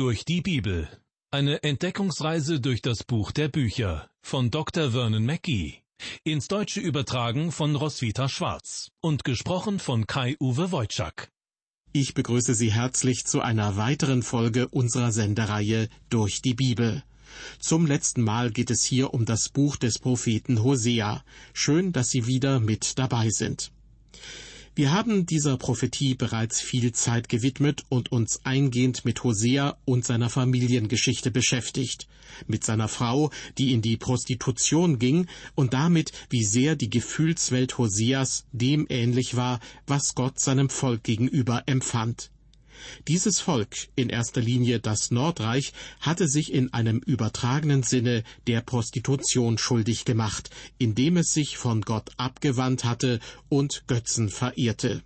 durch die Bibel. Eine Entdeckungsreise durch das Buch der Bücher von Dr. Vernon McGee. Ins Deutsche übertragen von Roswitha Schwarz und gesprochen von Kai-Uwe Woitschack. Ich begrüße Sie herzlich zu einer weiteren Folge unserer Sendereihe Durch die Bibel. Zum letzten Mal geht es hier um das Buch des Propheten Hosea. Schön, dass Sie wieder mit dabei sind. Wir haben dieser Prophetie bereits viel Zeit gewidmet und uns eingehend mit Hosea und seiner Familiengeschichte beschäftigt, mit seiner Frau, die in die Prostitution ging, und damit, wie sehr die Gefühlswelt Hoseas dem ähnlich war, was Gott seinem Volk gegenüber empfand. Dieses Volk, in erster Linie das Nordreich, hatte sich in einem übertragenen Sinne der Prostitution schuldig gemacht, indem es sich von Gott abgewandt hatte und Götzen verehrte.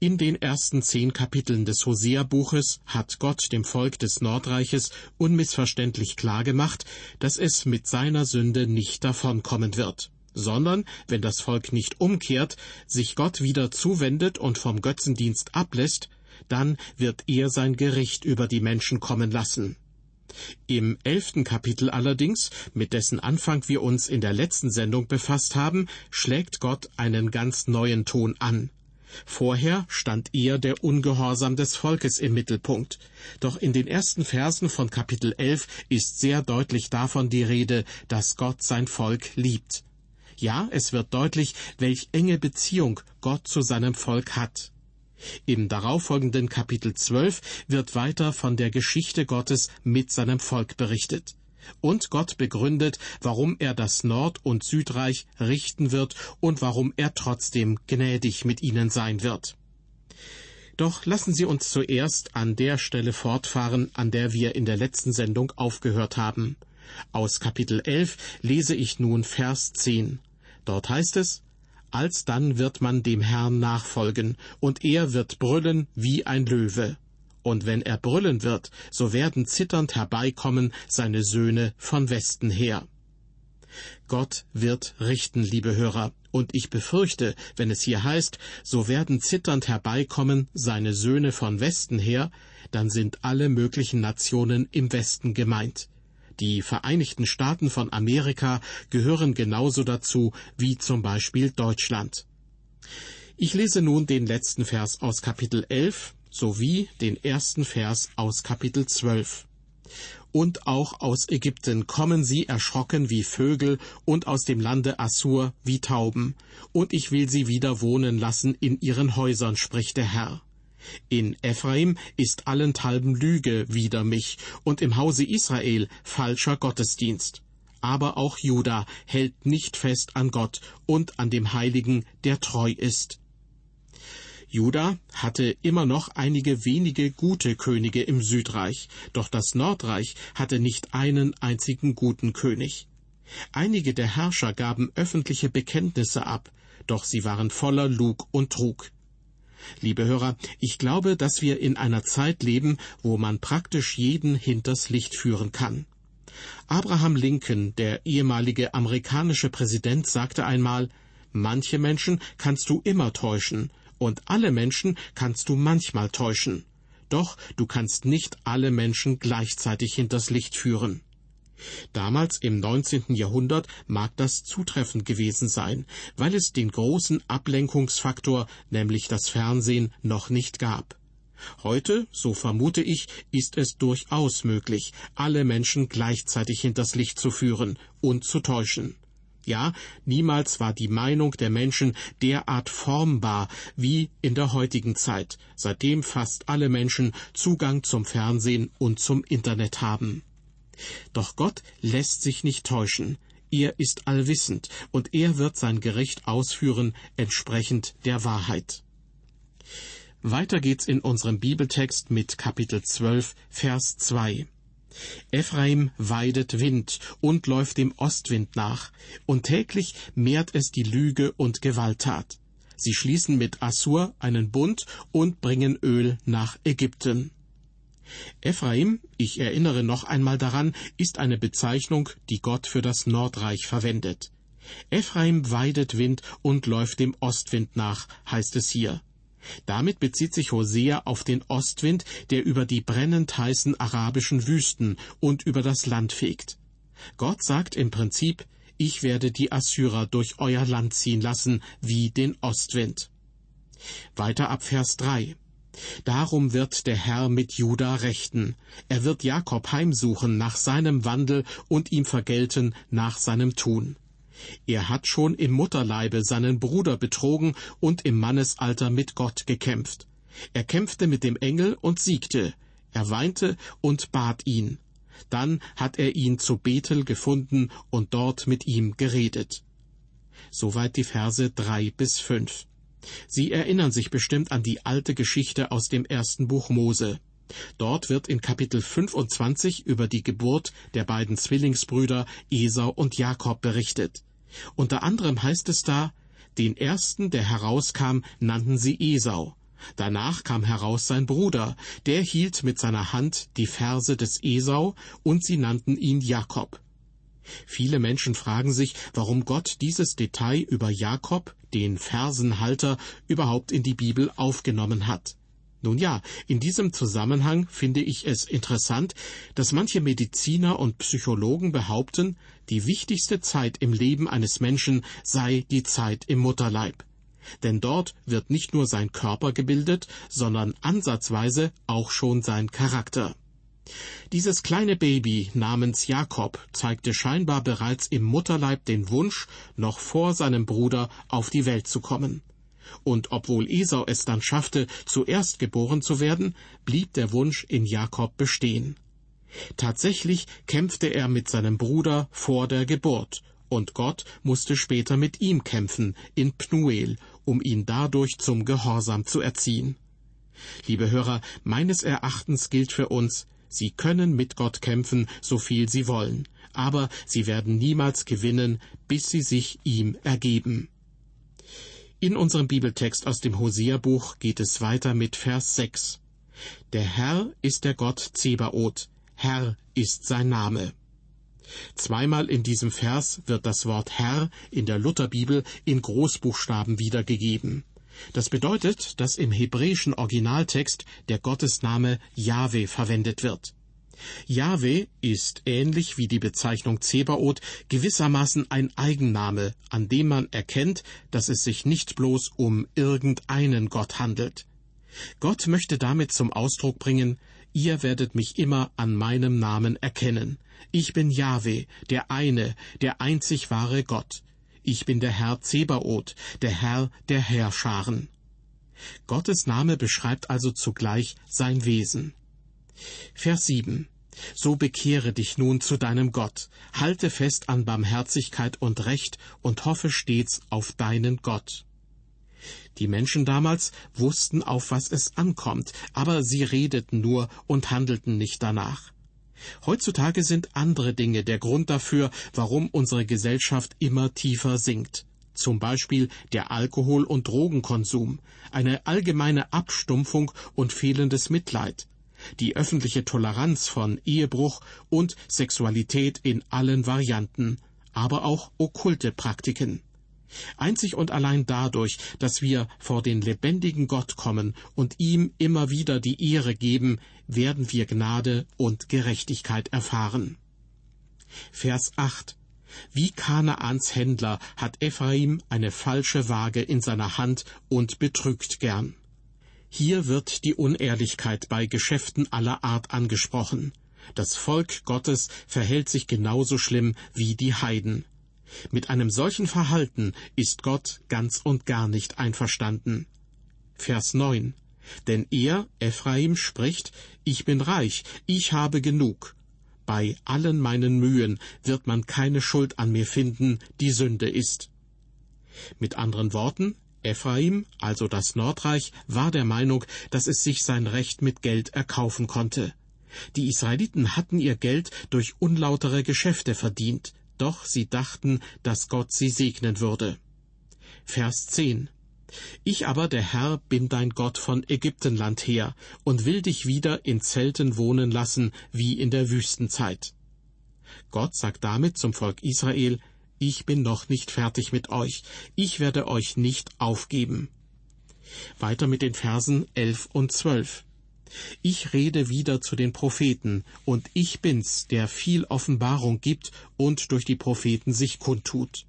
In den ersten 10 Kapiteln des Hosea-Buches hat Gott dem Volk des Nordreiches unmissverständlich klargemacht, dass es mit seiner Sünde nicht davonkommen wird, sondern, wenn das Volk nicht umkehrt, sich Gott wieder zuwendet und vom Götzendienst ablässt, dann wird er sein Gericht über die Menschen kommen lassen. Im 11. Kapitel allerdings, mit dessen Anfang wir uns in der letzten Sendung befasst haben, schlägt Gott einen ganz neuen Ton an. Vorher stand eher der Ungehorsam des Volkes im Mittelpunkt. Doch in den ersten Versen von Kapitel 11 ist sehr deutlich davon die Rede, dass Gott sein Volk liebt. Ja, es wird deutlich, welch enge Beziehung Gott zu seinem Volk hat. Im darauffolgenden Kapitel 12 wird weiter von der Geschichte Gottes mit seinem Volk berichtet. Und Gott begründet, warum er das Nord- und Südreich richten wird und warum er trotzdem gnädig mit ihnen sein wird. Doch lassen Sie uns zuerst an der Stelle fortfahren, an der wir in der letzten Sendung aufgehört haben. Aus Kapitel 11 lese ich nun Vers 10. Dort heißt es: Alsdann wird man dem Herrn nachfolgen, und er wird brüllen wie ein Löwe. Und wenn er brüllen wird, so werden zitternd herbeikommen seine Söhne von Westen her. Gott wird richten, liebe Hörer, und ich befürchte, wenn es hier heißt, so werden zitternd herbeikommen seine Söhne von Westen her, dann sind alle möglichen Nationen im Westen gemeint. Die Vereinigten Staaten von Amerika gehören genauso dazu wie zum Beispiel Deutschland. Ich lese nun den letzten Vers aus Kapitel 11 sowie den ersten Vers aus Kapitel 12. Und auch aus Ägypten kommen sie erschrocken wie Vögel und aus dem Lande Assur wie Tauben. Und ich will sie wieder wohnen lassen in ihren Häusern, spricht der Herr. In Ephraim ist allenthalben Lüge wider mich, und im Hause Israel falscher Gottesdienst. Aber auch Juda hält nicht fest an Gott und an dem Heiligen, der treu ist. Juda hatte immer noch einige wenige gute Könige im Südreich, doch das Nordreich hatte nicht einen einzigen guten König. Einige der Herrscher gaben öffentliche Bekenntnisse ab, doch sie waren voller Lug und Trug. Liebe Hörer, ich glaube, dass wir in einer Zeit leben, wo man praktisch jeden hinters Licht führen kann. Abraham Lincoln, der ehemalige amerikanische Präsident, sagte einmal: Manche Menschen kannst du immer täuschen, und alle Menschen kannst du manchmal täuschen. Doch du kannst nicht alle Menschen gleichzeitig hinters Licht führen. Damals im 19. Jahrhundert mag das zutreffend gewesen sein, weil es den großen Ablenkungsfaktor, nämlich das Fernsehen, noch nicht gab. Heute, so vermute ich, ist es durchaus möglich, alle Menschen gleichzeitig hinters Licht zu führen und zu täuschen. Ja, niemals war die Meinung der Menschen derart formbar wie in der heutigen Zeit, seitdem fast alle Menschen Zugang zum Fernsehen und zum Internet haben. Doch Gott lässt sich nicht täuschen. Er ist allwissend, und er wird sein Gericht ausführen, entsprechend der Wahrheit. Weiter geht's in unserem Bibeltext mit Kapitel 12, Vers 2. Ephraim weidet Wind und läuft dem Ostwind nach, und täglich mehrt es die Lüge und Gewalttat. Sie schließen mit Assur einen Bund und bringen Öl nach Ägypten. Ephraim, ich erinnere noch einmal daran, ist eine Bezeichnung, die Gott für das Nordreich verwendet. Ephraim weidet Wind und läuft dem Ostwind nach, heißt es hier. Damit bezieht sich Hosea auf den Ostwind, der über die brennend heißen arabischen Wüsten und über das Land fegt. Gott sagt im Prinzip, ich werde die Assyrer durch euer Land ziehen lassen, wie den Ostwind. Weiter ab Vers 3. Darum wird der Herr mit Juda rechten. Er wird Jakob heimsuchen nach seinem Wandel und ihm vergelten nach seinem Tun. Er hat schon im Mutterleibe seinen Bruder betrogen und im Mannesalter mit Gott gekämpft. Er kämpfte mit dem Engel und siegte. Er weinte und bat ihn. Dann hat er ihn zu Bethel gefunden und dort mit ihm geredet. Soweit die Verse 3 bis 5. Sie erinnern sich bestimmt an die alte Geschichte aus dem ersten Buch Mose. Dort wird in Kapitel 25 über die Geburt der beiden Zwillingsbrüder Esau und Jakob berichtet. Unter anderem heißt es da, den ersten, der herauskam, nannten sie Esau. Danach kam heraus sein Bruder, der hielt mit seiner Hand die Verse des Esau, und sie nannten ihn Jakob. Viele Menschen fragen sich, warum Gott dieses Detail über Jakob, den Versenhalter, überhaupt in die Bibel aufgenommen hat. Nun ja, in diesem Zusammenhang finde ich es interessant, dass manche Mediziner und Psychologen behaupten, die wichtigste Zeit im Leben eines Menschen sei die Zeit im Mutterleib. Denn dort wird nicht nur sein Körper gebildet, sondern ansatzweise auch schon sein Charakter. Dieses kleine Baby namens Jakob zeigte scheinbar bereits im Mutterleib den Wunsch, noch vor seinem Bruder auf die Welt zu kommen. Und obwohl Esau es dann schaffte, zuerst geboren zu werden, blieb der Wunsch in Jakob bestehen. Tatsächlich kämpfte er mit seinem Bruder vor der Geburt, und Gott musste später mit ihm kämpfen, in Pnuel, um ihn dadurch zum Gehorsam zu erziehen. Liebe Hörer, meines Erachtens gilt für uns, Sie können mit Gott kämpfen, so viel Sie wollen, aber Sie werden niemals gewinnen, bis Sie sich ihm ergeben. In unserem Bibeltext aus dem Hosea-Buch geht es weiter mit Vers 6. Der Herr ist der Gott Zebaoth, Herr ist sein Name. Zweimal in diesem Vers wird das Wort Herr in der Lutherbibel in Großbuchstaben wiedergegeben. Das bedeutet, dass im hebräischen Originaltext der Gottesname Jahwe verwendet wird. Jahwe ist, ähnlich wie die Bezeichnung Zebaoth, gewissermaßen ein Eigenname, an dem man erkennt, dass es sich nicht bloß um irgendeinen Gott handelt. Gott möchte damit zum Ausdruck bringen, ihr werdet mich immer an meinem Namen erkennen. Ich bin Jahwe, der eine, der einzig wahre Gott. Ich bin der Herr Zebaoth, der Herr der Heerscharen. Gottes Name beschreibt also zugleich sein Wesen. Vers 7. So bekehre dich nun zu deinem Gott, halte fest an Barmherzigkeit und Recht und hoffe stets auf deinen Gott. Die Menschen damals wussten, auf was es ankommt, aber sie redeten nur und handelten nicht danach. Heutzutage sind andere Dinge der Grund dafür, warum unsere Gesellschaft immer tiefer sinkt. Zum Beispiel der Alkohol- und Drogenkonsum, eine allgemeine Abstumpfung und fehlendes Mitleid, die öffentliche Toleranz von Ehebruch und Sexualität in allen Varianten, aber auch okkulte Praktiken. Einzig und allein dadurch, dass wir vor den lebendigen Gott kommen und ihm immer wieder die Ehre geben, werden wir Gnade und Gerechtigkeit erfahren. Vers 8. Wie Kanaans Händler hat Ephraim eine falsche Waage in seiner Hand und betrügt gern. Hier wird die Unehrlichkeit bei Geschäften aller Art angesprochen. Das Volk Gottes verhält sich genauso schlimm wie die Heiden. Mit einem solchen Verhalten ist Gott ganz und gar nicht einverstanden. Vers 9. Denn er, Ephraim, spricht, ich bin reich, ich habe genug. Bei allen meinen Mühen wird man keine Schuld an mir finden, die Sünde ist. Mit anderen Worten, Ephraim, also das Nordreich, war der Meinung, dass es sich sein Recht mit Geld erkaufen konnte. Die Israeliten hatten ihr Geld durch unlautere Geschäfte verdient, doch sie dachten, dass Gott sie segnen würde. Vers 10. Ich aber, der Herr, bin dein Gott von Ägyptenland her und will dich wieder in Zelten wohnen lassen, wie in der Wüstenzeit. Gott sagt damit zum Volk Israel, ich bin noch nicht fertig mit euch, ich werde euch nicht aufgeben. Weiter mit den Versen 11 und 12. Ich rede wieder zu den Propheten, und ich bin's, der viel Offenbarung gibt und durch die Propheten sich kundtut.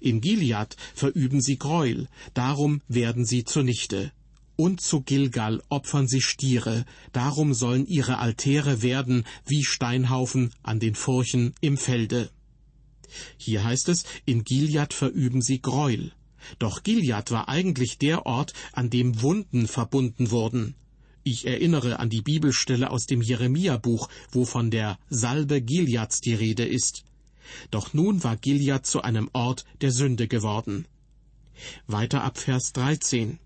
In Gilead verüben sie Gräuel, darum werden sie zunichte. Und zu Gilgal opfern sie Stiere, darum sollen ihre Altäre werden wie Steinhaufen an den Furchen im Felde. Hier heißt es, in Gilead verüben sie Gräuel. Doch Gilead war eigentlich der Ort, an dem Wunden verbunden wurden. Ich erinnere an die Bibelstelle aus dem Jeremia-Buch, wo von der Salbe Gileads die Rede ist. Doch nun war Gilead zu einem Ort der Sünde geworden. Weiter ab Vers 13.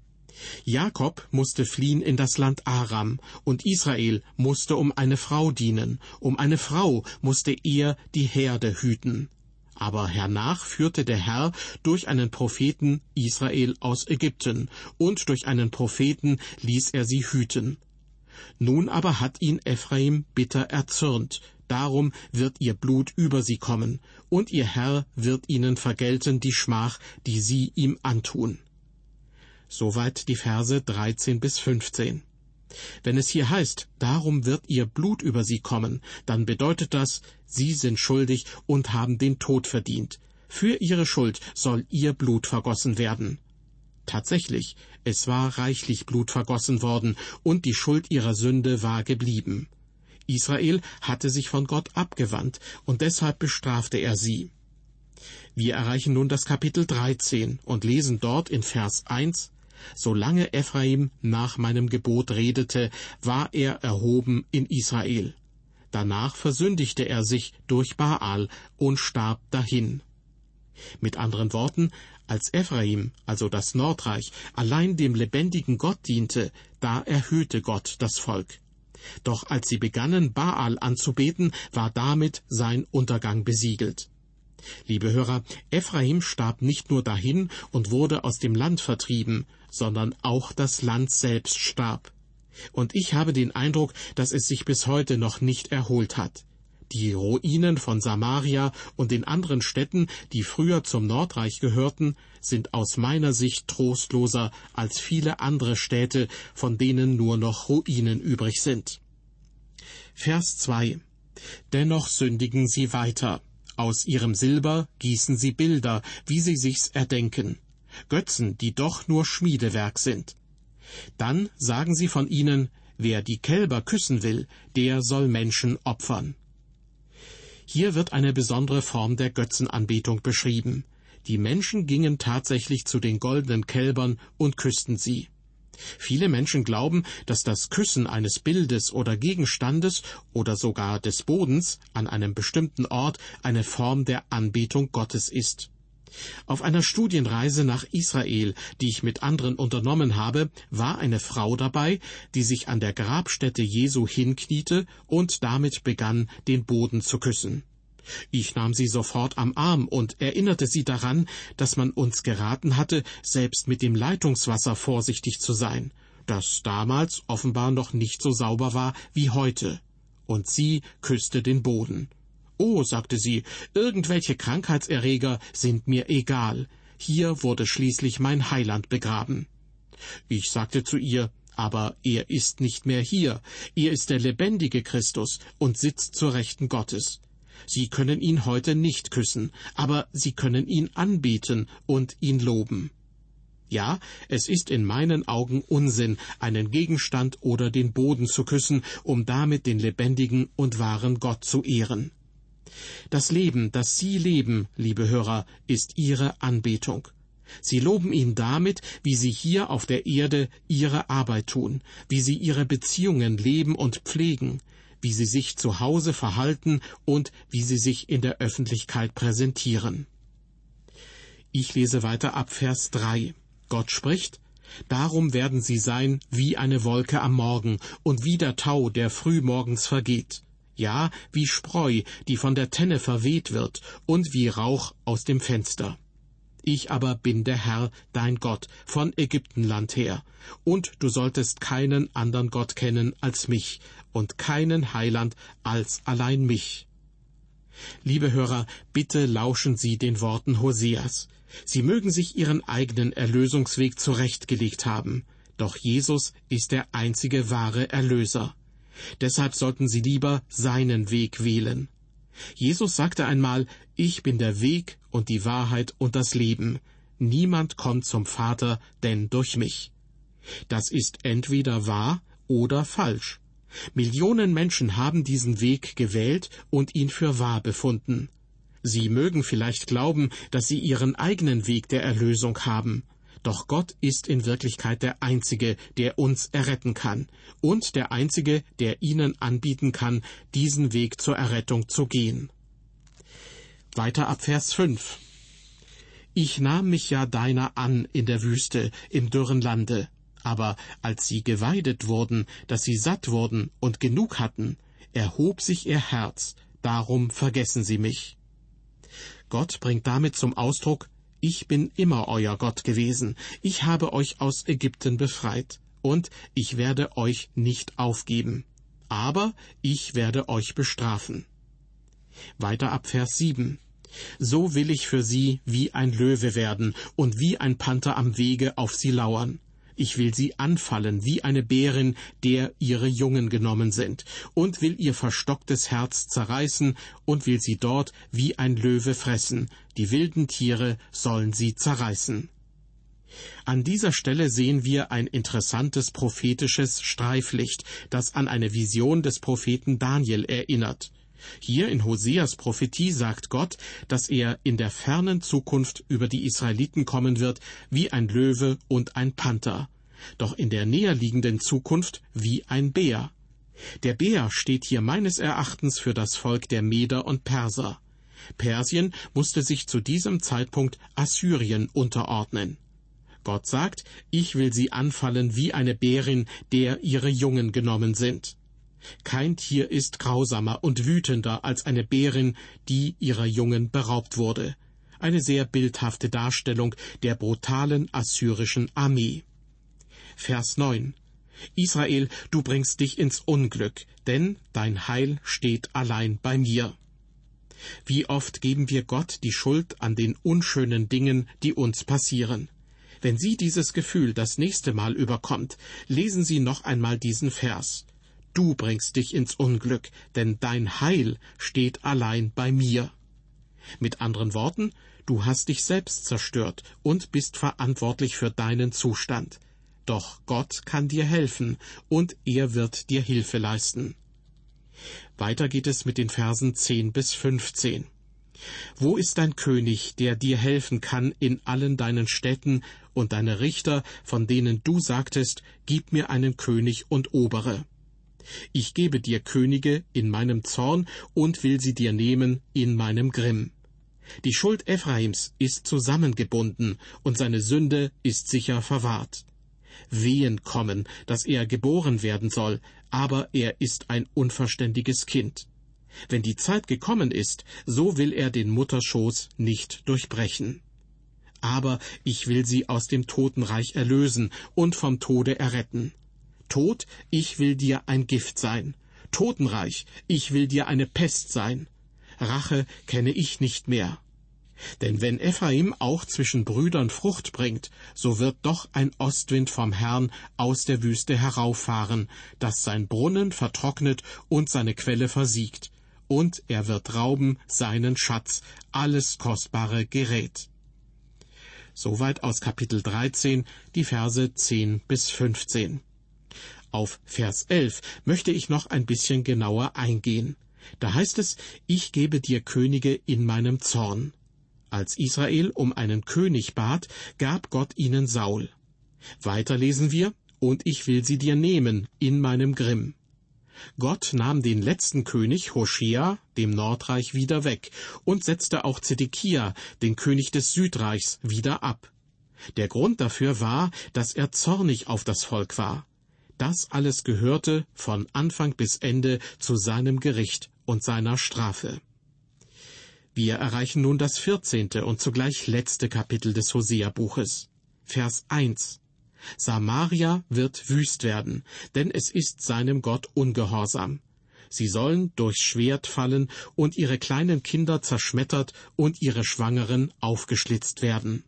Jakob musste fliehen in das Land Aram, und Israel musste um eine Frau dienen, um eine Frau musste er die Herde hüten. Aber hernach führte der Herr durch einen Propheten Israel aus Ägypten, und durch einen Propheten ließ er sie hüten. Nun aber hat ihn Ephraim bitter erzürnt, darum wird ihr Blut über sie kommen, und ihr Herr wird ihnen vergelten die Schmach, die sie ihm antun. Soweit die Verse 13 bis 15. Wenn es hier heißt, darum wird ihr Blut über sie kommen, dann bedeutet das, sie sind schuldig und haben den Tod verdient. Für ihre Schuld soll ihr Blut vergossen werden. Tatsächlich, es war reichlich Blut vergossen worden, und die Schuld ihrer Sünde war geblieben. Israel hatte sich von Gott abgewandt, und deshalb bestrafte er sie. Wir erreichen nun das Kapitel 13 und lesen dort in Vers 1: Solange Ephraim nach meinem Gebot redete, war er erhoben in Israel. Danach versündigte er sich durch Baal und starb dahin. Mit anderen Worten, als Ephraim, also das Nordreich, allein dem lebendigen Gott diente, da erhöhte Gott das Volk. Doch als sie begannen, Baal anzubeten, war damit sein Untergang besiegelt. Liebe Hörer, Ephraim starb nicht nur dahin und wurde aus dem Land vertrieben, sondern auch das Land selbst starb. Und ich habe den Eindruck, dass es sich bis heute noch nicht erholt hat. Die Ruinen von Samaria und den anderen Städten, die früher zum Nordreich gehörten, sind aus meiner Sicht trostloser als viele andere Städte, von denen nur noch Ruinen übrig sind. Vers 2: Dennoch sündigen sie weiter. Aus ihrem Silber gießen sie Bilder, wie sie sich's erdenken. Götzen, die doch nur Schmiedewerk sind. Dann sagen sie von ihnen, wer die Kälber küssen will, der soll Menschen opfern. Hier wird eine besondere Form der Götzenanbetung beschrieben. Die Menschen gingen tatsächlich zu den goldenen Kälbern und küssten sie. Viele Menschen glauben, dass das Küssen eines Bildes oder Gegenstandes oder sogar des Bodens an einem bestimmten Ort eine Form der Anbetung Gottes ist. Auf einer Studienreise nach Israel, die ich mit anderen unternommen habe, war eine Frau dabei, die sich an der Grabstätte Jesu hinkniete und damit begann, den Boden zu küssen. Ich nahm sie sofort am Arm und erinnerte sie daran, dass man uns geraten hatte, selbst mit dem Leitungswasser vorsichtig zu sein, das damals offenbar noch nicht so sauber war wie heute. Und sie küsste den Boden. »Oh«, sagte sie, »irgendwelche Krankheitserreger sind mir egal. Hier wurde schließlich mein Heiland begraben.« Ich sagte zu ihr, »aber er ist nicht mehr hier. Er ist der lebendige Christus und sitzt zur Rechten Gottes. Sie können ihn heute nicht küssen, aber sie können ihn anbeten und ihn loben.« Ja, es ist in meinen Augen Unsinn, einen Gegenstand oder den Boden zu küssen, um damit den lebendigen und wahren Gott zu ehren. Das Leben, das Sie leben, liebe Hörer, ist Ihre Anbetung. Sie loben ihn damit, wie Sie hier auf der Erde Ihre Arbeit tun, wie Sie Ihre Beziehungen leben und pflegen, wie Sie sich zu Hause verhalten und wie Sie sich in der Öffentlichkeit präsentieren. Ich lese weiter ab Vers 3. Gott spricht: Darum werden Sie sein wie eine Wolke am Morgen und wie der Tau, der frühmorgens vergeht. Ja, wie Spreu, die von der Tenne verweht wird, und wie Rauch aus dem Fenster. Ich aber bin der Herr, dein Gott, von Ägyptenland her, und du solltest keinen anderen Gott kennen als mich, und keinen Heiland als allein mich. Liebe Hörer, bitte lauschen Sie den Worten Hoseas. Sie mögen sich ihren eigenen Erlösungsweg zurechtgelegt haben, doch Jesus ist der einzige wahre Erlöser. Deshalb sollten sie lieber seinen Weg wählen. Jesus sagte einmal, ich bin der Weg und die Wahrheit und das Leben. Niemand kommt zum Vater, denn durch mich. Das ist entweder wahr oder falsch. Millionen Menschen haben diesen Weg gewählt und ihn für wahr befunden. Sie mögen vielleicht glauben, dass sie ihren eigenen Weg der Erlösung haben. Doch Gott ist in Wirklichkeit der Einzige, der uns erretten kann, und der Einzige, der ihnen anbieten kann, diesen Weg zur Errettung zu gehen. Weiter ab Vers 5. Ich nahm mich ja deiner an in der Wüste, im dürren Lande. Aber als sie geweidet wurden, dass sie satt wurden und genug hatten, erhob sich ihr Herz, darum vergessen sie mich. Gott bringt damit zum Ausdruck, ich bin immer euer Gott gewesen, ich habe euch aus Ägypten befreit, und ich werde euch nicht aufgeben, aber ich werde euch bestrafen. Weiter ab Vers 7. So will ich für sie wie ein Löwe werden und wie ein Panther am Wege auf sie lauern. Ich will sie anfallen wie eine Bärin, der ihre Jungen genommen sind, und will ihr verstocktes Herz zerreißen und will sie dort wie ein Löwe fressen. Die wilden Tiere sollen sie zerreißen. An dieser Stelle sehen wir ein interessantes prophetisches Streiflicht, das an eine Vision des Propheten Daniel erinnert. Hier in Hoseas Prophetie sagt Gott, dass er in der fernen Zukunft über die Israeliten kommen wird, wie ein Löwe und ein Panther, doch in der näherliegenden Zukunft wie ein Bär. Der Bär steht hier meines Erachtens für das Volk der Meder und Perser. Persien musste sich zu diesem Zeitpunkt Assyrien unterordnen. Gott sagt, ich will sie anfallen wie eine Bärin, der ihre Jungen genommen sind. Kein Tier ist grausamer und wütender als eine Bärin, die ihrer Jungen beraubt wurde. Eine sehr bildhafte Darstellung der brutalen assyrischen Armee. Vers 9. Israel, du bringst dich ins Unglück, denn dein Heil steht allein bei mir. Wie oft geben wir Gott die Schuld an den unschönen Dingen, die uns passieren. Wenn Sie dieses Gefühl das nächste Mal überkommt, lesen Sie noch einmal diesen Vers. Du bringst dich ins Unglück, denn dein Heil steht allein bei mir. Mit anderen Worten, du hast dich selbst zerstört und bist verantwortlich für deinen Zustand. Doch Gott kann dir helfen, und er wird dir Hilfe leisten. Weiter geht es mit den Versen 10 bis 15. Wo ist dein König, der dir helfen kann in allen deinen Städten, und deine Richter, von denen du sagtest, gib mir einen König und Obere? Ich gebe dir Könige in meinem Zorn und will sie dir nehmen in meinem Grimm. Die Schuld Ephraims ist zusammengebunden und seine Sünde ist sicher verwahrt. Wehen kommen, dass er geboren werden soll, aber er ist ein unverständiges Kind. Wenn die Zeit gekommen ist, so will er den Mutterschoß nicht durchbrechen. Aber ich will sie aus dem Totenreich erlösen und vom Tode erretten. Tod, ich will dir ein Gift sein. Totenreich, ich will dir eine Pest sein. Rache kenne ich nicht mehr. Denn wenn Ephraim auch zwischen Brüdern Frucht bringt, so wird doch ein Ostwind vom Herrn aus der Wüste herauffahren, dass sein Brunnen vertrocknet und seine Quelle versiegt. Und er wird rauben seinen Schatz, alles kostbare Gerät. Soweit aus Kapitel 13, die Verse 10 bis 15. Auf Vers 11 möchte ich noch ein bisschen genauer eingehen. Da heißt es, ich gebe dir Könige in meinem Zorn. Als Israel um einen König bat, gab Gott ihnen Saul. Weiter lesen wir, und ich will sie dir nehmen in meinem Grimm. Gott nahm den letzten König Hoschea, dem Nordreich, wieder weg und setzte auch Zedekia, den König des Südreichs, wieder ab. Der Grund dafür war, dass er zornig auf das Volk war. Das alles gehörte von Anfang bis Ende zu seinem Gericht und seiner Strafe. Wir erreichen nun das 14. und zugleich letzte Kapitel des Hosea-Buches. Vers 1. Samaria wird wüst werden, denn es ist seinem Gott ungehorsam. Sie sollen durchs Schwert fallen und ihre kleinen Kinder zerschmettert und ihre Schwangeren aufgeschlitzt werden.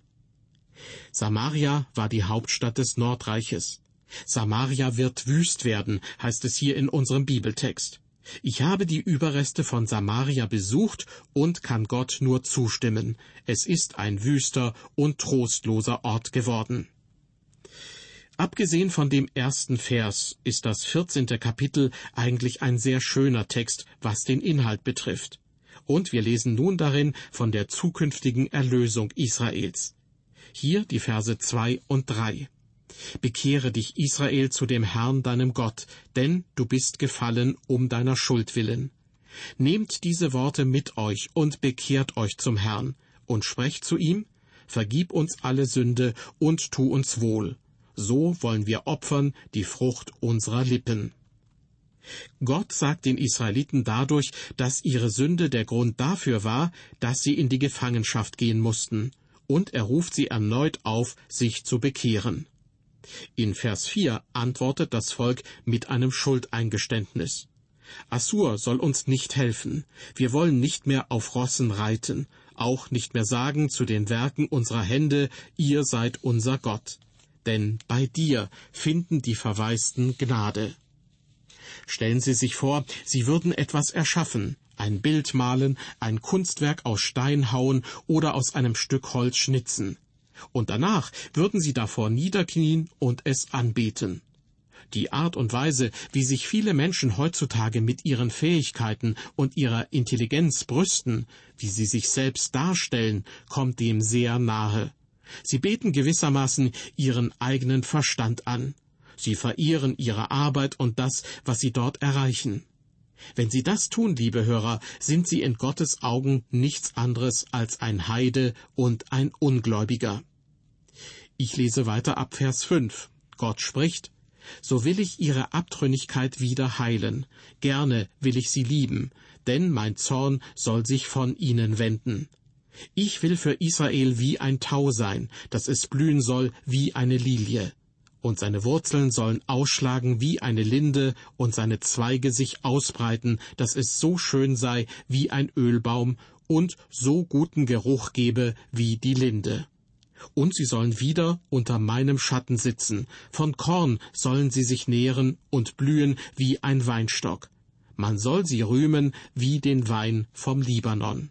Samaria war die Hauptstadt des Nordreiches. Samaria wird wüst werden, heißt es hier in unserem Bibeltext. Ich habe die Überreste von Samaria besucht und kann Gott nur zustimmen. Es ist ein wüster und trostloser Ort geworden. Abgesehen von dem ersten Vers ist das 14. Kapitel eigentlich ein sehr schöner Text, was den Inhalt betrifft. Und wir lesen nun darin von der zukünftigen Erlösung Israels. Hier die Verse 2 und 3. »Bekehre dich, Israel, zu dem Herrn, deinem Gott, denn du bist gefallen um deiner Schuld willen. Nehmt diese Worte mit euch und bekehrt euch zum Herrn und sprecht zu ihm, vergib uns alle Sünde und tu uns wohl. So wollen wir opfern die Frucht unserer Lippen.« Gott sagt den Israeliten dadurch, dass ihre Sünde der Grund dafür war, dass sie in die Gefangenschaft gehen mussten, und er ruft sie erneut auf, sich zu bekehren. In Vers 4 antwortet das Volk mit einem Schuldeingeständnis. Assur soll uns nicht helfen. Wir wollen nicht mehr auf Rossen reiten, auch nicht mehr sagen zu den Werken unserer Hände, ihr seid unser Gott. Denn bei dir finden die Verwaisten Gnade. Stellen Sie sich vor, Sie würden etwas erschaffen, ein Bild malen, ein Kunstwerk aus Stein hauen oder aus einem Stück Holz schnitzen. Und danach würden sie davor niederknien und es anbeten. Die Art und Weise, wie sich viele Menschen heutzutage mit ihren Fähigkeiten und ihrer Intelligenz brüsten, wie sie sich selbst darstellen, kommt dem sehr nahe. Sie beten gewissermaßen ihren eigenen Verstand an. Sie verehren ihre Arbeit und das, was sie dort erreichen. Wenn Sie das tun, liebe Hörer, sind Sie in Gottes Augen nichts anderes als ein Heide und ein Ungläubiger. Ich lese weiter ab Vers 5. Gott spricht, »So will ich ihre Abtrünnigkeit wieder heilen. Gerne will ich sie lieben, denn mein Zorn soll sich von ihnen wenden. Ich will für Israel wie ein Tau sein, dass es blühen soll wie eine Lilie.« Und seine Wurzeln sollen ausschlagen wie eine Linde und seine Zweige sich ausbreiten, dass es so schön sei wie ein Ölbaum und so guten Geruch gebe wie die Linde. Und sie sollen wieder unter meinem Schatten sitzen, von Korn sollen sie sich nähren und blühen wie ein Weinstock. Man soll sie rühmen wie den Wein vom Libanon.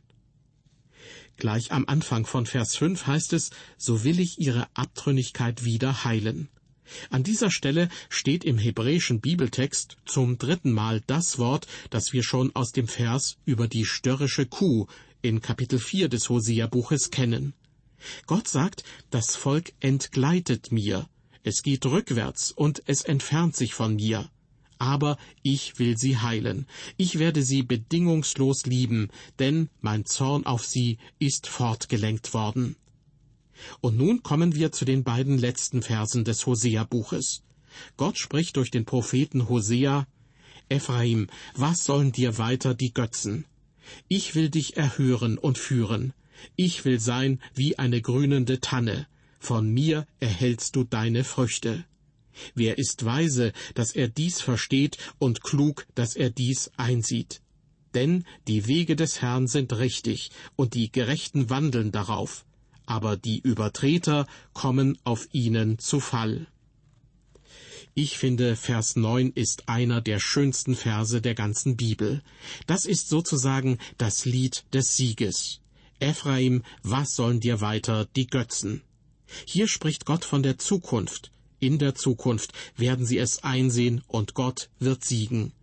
Gleich am Anfang von Vers 5 heißt es, »So will ich ihre Abtrünnigkeit wieder heilen.« An dieser Stelle steht im hebräischen Bibeltext zum dritten Mal das Wort, das wir schon aus dem Vers über die störrische Kuh in Kapitel 4 des Hosea-Buches kennen. Gott sagt, das Volk entgleitet mir, es geht rückwärts und es entfernt sich von mir. Aber ich will sie heilen, ich werde sie bedingungslos lieben, denn mein Zorn auf sie ist fortgelenkt worden. Und nun kommen wir zu den beiden letzten Versen des Hosea-Buches. Gott spricht durch den Propheten Hosea, »Ephraim, was sollen dir weiter die Götzen? Ich will dich erhören und führen. Ich will sein wie eine grünende Tanne. Von mir erhältst du deine Früchte. Wer ist weise, dass er dies versteht, und klug, dass er dies einsieht? Denn die Wege des Herrn sind richtig, und die Gerechten wandeln darauf. Aber die Übertreter kommen auf ihnen zu Fall.« Ich finde, Vers 9 ist einer der schönsten Verse der ganzen Bibel. Das ist sozusagen das Lied des Sieges. »Ephraim, was sollen dir weiter die Götzen?« Hier spricht Gott von der Zukunft. In der Zukunft werden sie es einsehen und Gott wird siegen.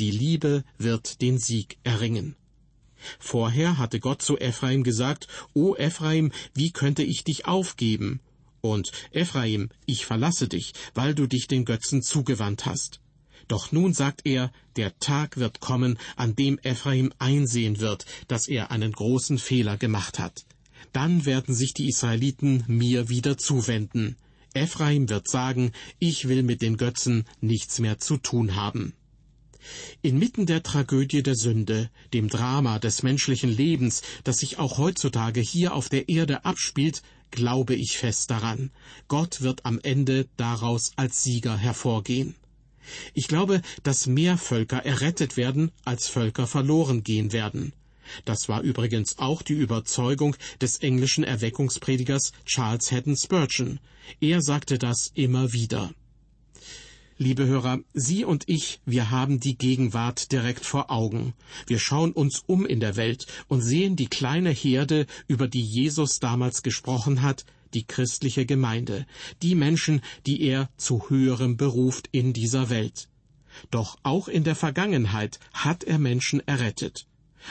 Die Liebe wird den Sieg erringen. Vorher hatte Gott zu Ephraim gesagt, »O Ephraim, wie könnte ich dich aufgeben?« Und »Ephraim, ich verlasse dich, weil du dich den Götzen zugewandt hast.« Doch nun sagt er, der Tag wird kommen, an dem Ephraim einsehen wird, dass er einen großen Fehler gemacht hat. Dann werden sich die Israeliten mir wieder zuwenden. Ephraim wird sagen, ich will mit den Götzen nichts mehr zu tun haben. Inmitten der Tragödie der Sünde, dem Drama des menschlichen Lebens, das sich auch heutzutage hier auf der Erde abspielt, glaube ich fest daran. Gott wird am Ende daraus als Sieger hervorgehen. Ich glaube, dass mehr Völker errettet werden, als Völker verloren gehen werden. Das war übrigens auch die Überzeugung des englischen Erweckungspredigers Charles Haddon Spurgeon. Er sagte das immer wieder. Liebe Hörer, Sie und ich, wir haben die Gegenwart direkt vor Augen. Wir schauen uns um in der Welt und sehen die kleine Herde, über die Jesus damals gesprochen hat, die christliche Gemeinde, die Menschen, die er zu höherem beruft in dieser Welt. Doch auch in der Vergangenheit hat er Menschen errettet.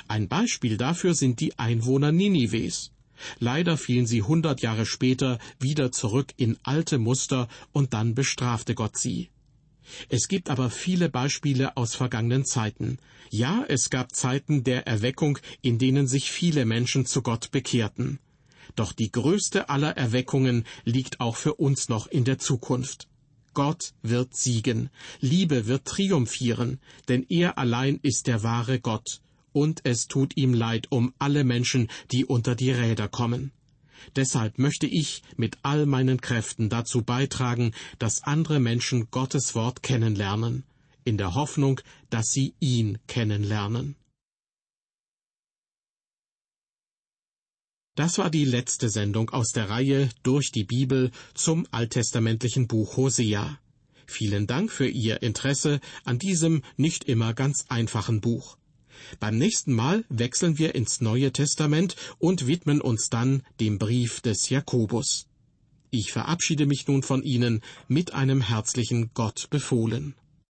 Ein Beispiel dafür sind die Einwohner Ninives. Leider fielen sie 100 Jahre später wieder zurück in alte Muster und dann bestrafte Gott sie. Es gibt aber viele Beispiele aus vergangenen Zeiten. Ja, es gab Zeiten der Erweckung, in denen sich viele Menschen zu Gott bekehrten. Doch die größte aller Erweckungen liegt auch für uns noch in der Zukunft. Gott wird siegen, Liebe wird triumphieren, denn er allein ist der wahre Gott, und es tut ihm leid um alle Menschen, die unter die Räder kommen. Deshalb möchte ich mit all meinen Kräften dazu beitragen, dass andere Menschen Gottes Wort kennenlernen, in der Hoffnung, dass sie ihn kennenlernen. Das war die letzte Sendung aus der Reihe Durch die Bibel zum alttestamentlichen Buch Hosea. Vielen Dank für Ihr Interesse an diesem nicht immer ganz einfachen Buch. Beim nächsten Mal wechseln wir ins Neue Testament und widmen uns dann dem Brief des Jakobus. Ich verabschiede mich nun von Ihnen mit einem herzlichen Gott befohlen.